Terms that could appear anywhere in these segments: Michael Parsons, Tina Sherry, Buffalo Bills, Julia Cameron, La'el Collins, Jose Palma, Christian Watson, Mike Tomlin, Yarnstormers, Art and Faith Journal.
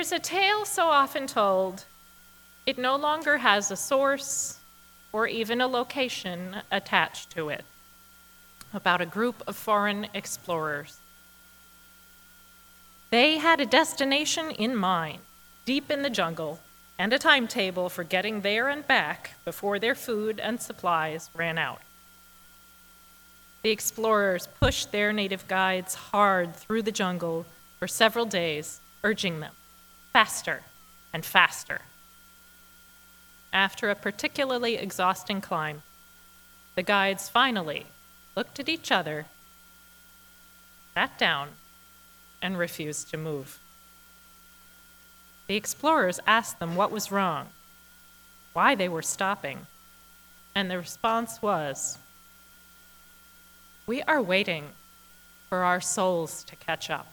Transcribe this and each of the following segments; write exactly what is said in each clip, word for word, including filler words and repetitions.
There's a tale so often told, it no longer has a source or even a location attached to it, about a group of foreign explorers. They had a destination in mind, deep in the jungle, and a timetable for getting there and back before their food and supplies ran out. The explorers pushed their native guides hard through the jungle for several days, urging them faster and faster. After a particularly exhausting climb, the guides finally looked at each other, sat down, and refused to move. The explorers asked them what was wrong, why they were stopping, and the response was, "We are waiting for our souls to catch up."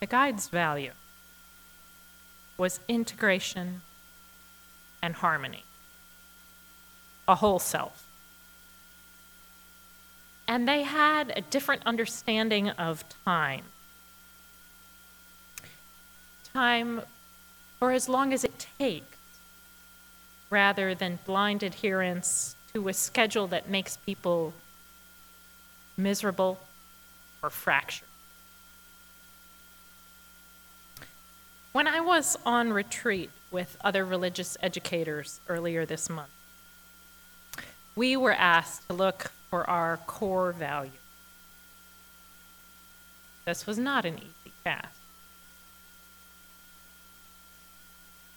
The guide's value was integration and harmony, a whole self. And they had a different understanding of time. Time for as long as it takes, rather than blind adherence to a schedule that makes people miserable or fractured. When I was on retreat with other religious educators earlier this month, we were asked to look for our core value. This was not an easy task.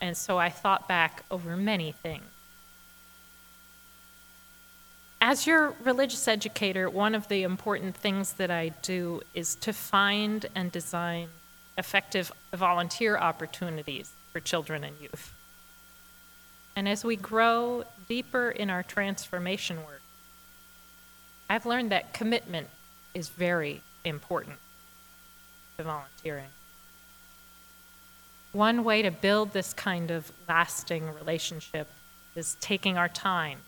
And so I thought back over many things. As your religious educator, one of the important things that I do is to find and design effective volunteer opportunities for children and youth. And as we grow deeper in our transformation work, I've learned that commitment is very important to volunteering. One way to build this kind of lasting relationship is taking our time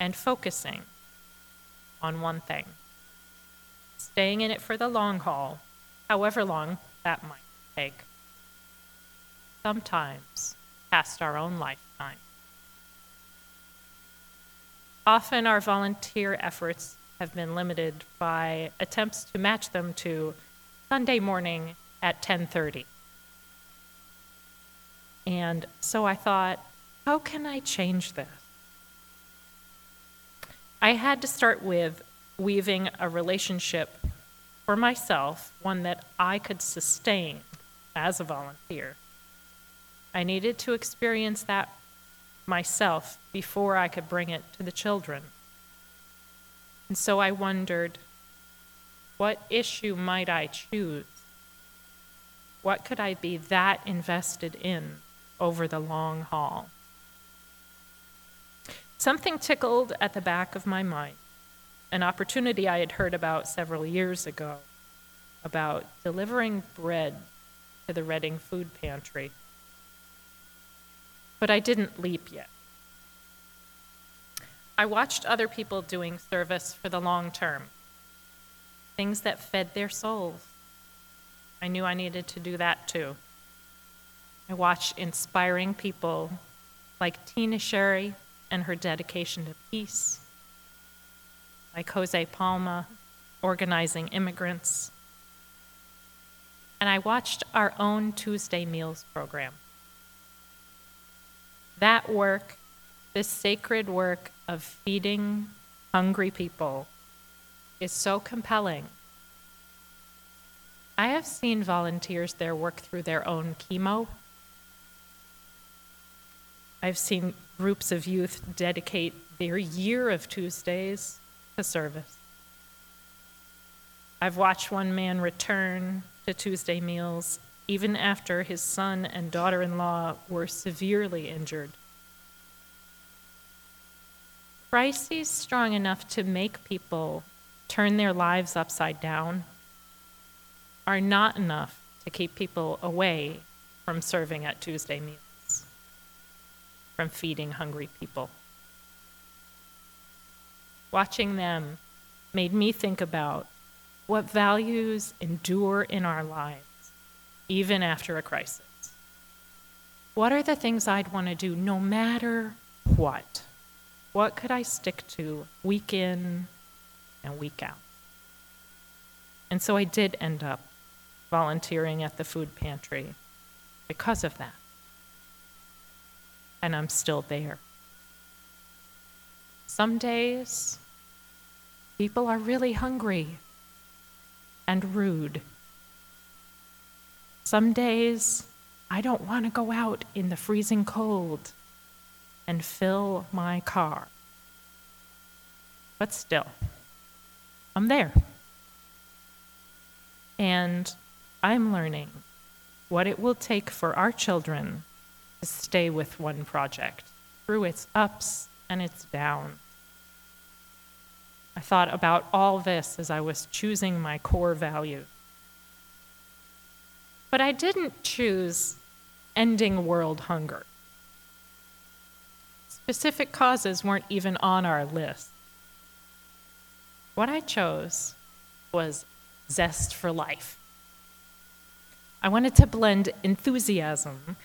and focusing on one thing, staying in it for the long haul, however long that might take, sometimes past our own lifetime. Often our volunteer efforts have been limited by attempts to match them to Sunday morning at ten thirty. And so I thought, how can I change this? I had to start with weaving a relationship for myself, one that I could sustain as a volunteer. I needed to experience that myself before I could bring it to the children. And so I wondered, what issue might I choose? What could I be that invested in over the long haul? Something tickled at the back of my mind, an opportunity I had heard about several years ago, about delivering bread to the Reading food pantry. But I didn't leap yet. I watched other people doing service for the long term, things that fed their souls. I knew I needed to do that too. I watched inspiring people like Tina Sherry and her dedication to peace, like Jose Palma organizing immigrants. And I watched our own Tuesday Meals program. That work, this sacred work of feeding hungry people, is so compelling. I have seen volunteers there work through their own chemo. I've seen groups of youth dedicate their year of Tuesdays to service. I've watched one man return to Tuesday meals even after his son and daughter-in-law were severely injured. Crises strong enough to make people turn their lives upside down are not enough to keep people away from serving at Tuesday meals, from feeding hungry people. Watching them made me think about what values endure in our lives, even after a crisis. What are the things I'd want to do no matter what? What could I stick to week in and week out? And so I did end up volunteering at the food pantry because of that. And I'm still there. Some days, people are really hungry and rude. Some days, I don't want to go out in the freezing cold and fill my car. But still, I'm there. And I'm learning what it will take for our children to stay with one project through its ups and its downs. I thought about all this as I was choosing my core value. But I didn't choose ending world hunger. Specific causes weren't even on our list. What I chose was zest for life. I wanted to blend enthusiasm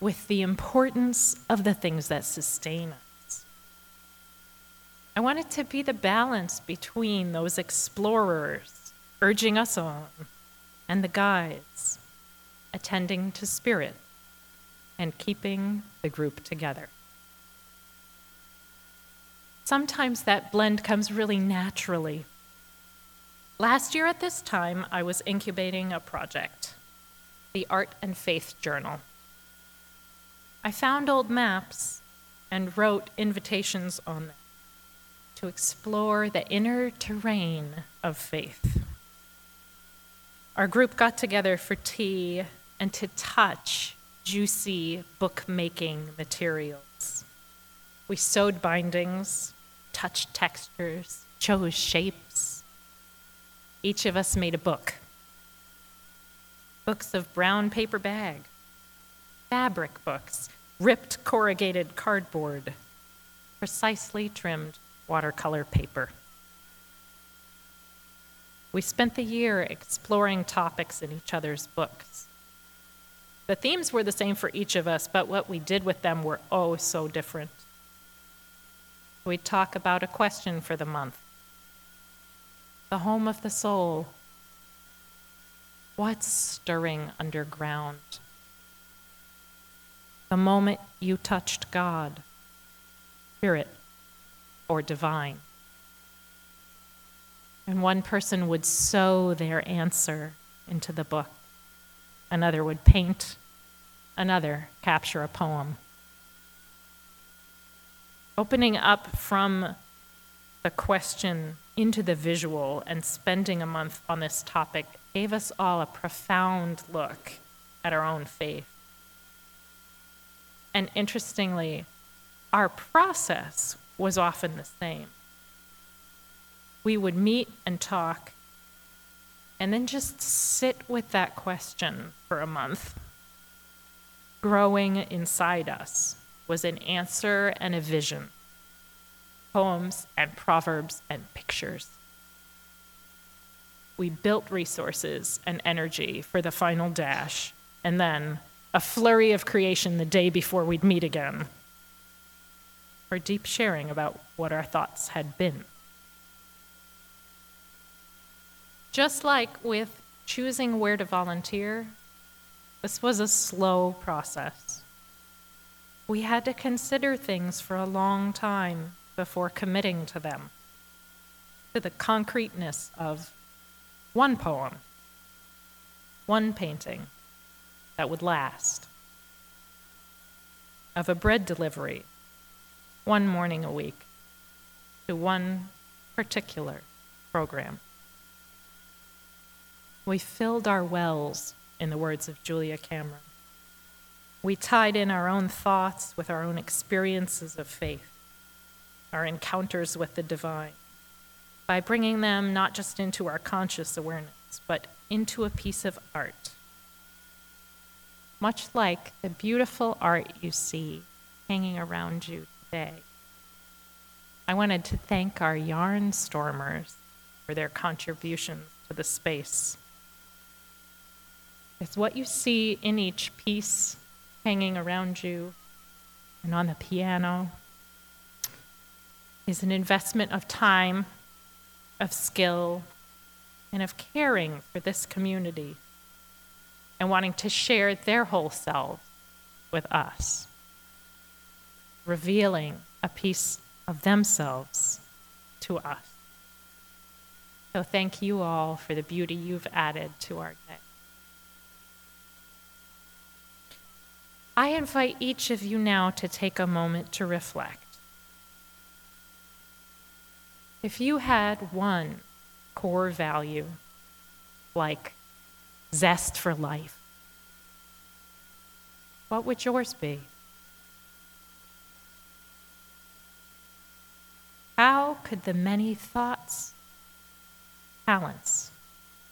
with the importance of the things that sustain us. I wanted to be the balance between those explorers urging us on and the guides attending to spirit and keeping the group together. Sometimes that blend comes really naturally. Last year at this time, I was incubating a project, the Art and Faith Journal. I found old maps and wrote invitations on them to explore the inner terrain of faith. Our group got together for tea and to touch juicy book-making materials. We sewed bindings, touched textures, chose shapes. Each of us made a book. Books of brown paper bag, fabric books, ripped corrugated cardboard, precisely trimmed watercolor paper. We spent the year exploring topics in each other's books. The themes were the same for each of us, but what we did with them were oh so different. We'd talk about a question for the month. The home of the soul. What's stirring underground? The moment you touched God, spirit, or divine. And one person would sew their answer into the book. Another would paint. Another capture a poem. Opening up from the question into the visual and spending a month on this topic gave us all a profound look at our own faith. And interestingly, our process was often the same. We would meet and talk, and then just sit with that question for a month. Growing inside us was an answer and a vision, poems and proverbs and pictures. We built resources and energy for the final dash, and then a flurry of creation the day before we'd meet again, for deep sharing about what our thoughts had been. Just like with choosing where to volunteer, this was a slow process. We had to consider things for a long time before committing to them, to the concreteness of one poem, one painting that would last, of a bread delivery, one morning a week, to one particular program. We filled our wells, in the words of Julia Cameron. We tied in our own thoughts with our own experiences of faith, our encounters with the divine, by bringing them not just into our conscious awareness, but into a piece of art. Much like the beautiful art you see hanging around you today, I wanted to thank our Yarnstormers for their contributions to the space. It's what you see in each piece hanging around you and on the piano is an investment of time, of skill, and of caring for this community and wanting to share their whole selves with us, revealing a piece of themselves to us. So thank you all for the beauty you've added to our day. I invite each of you now to take a moment to reflect. If you had one core value, like zest for life, what would yours be? How could the many thoughts, talents,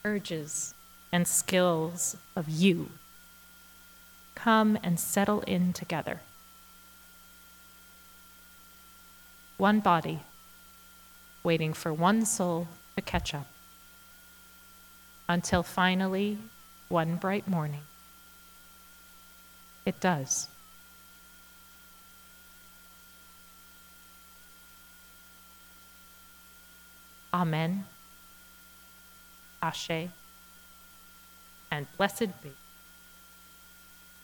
urges, and skills of you come and settle in together? One body, waiting for one soul to catch up, until finally, one bright morning, it does. Amen, Ashe, and blessed be.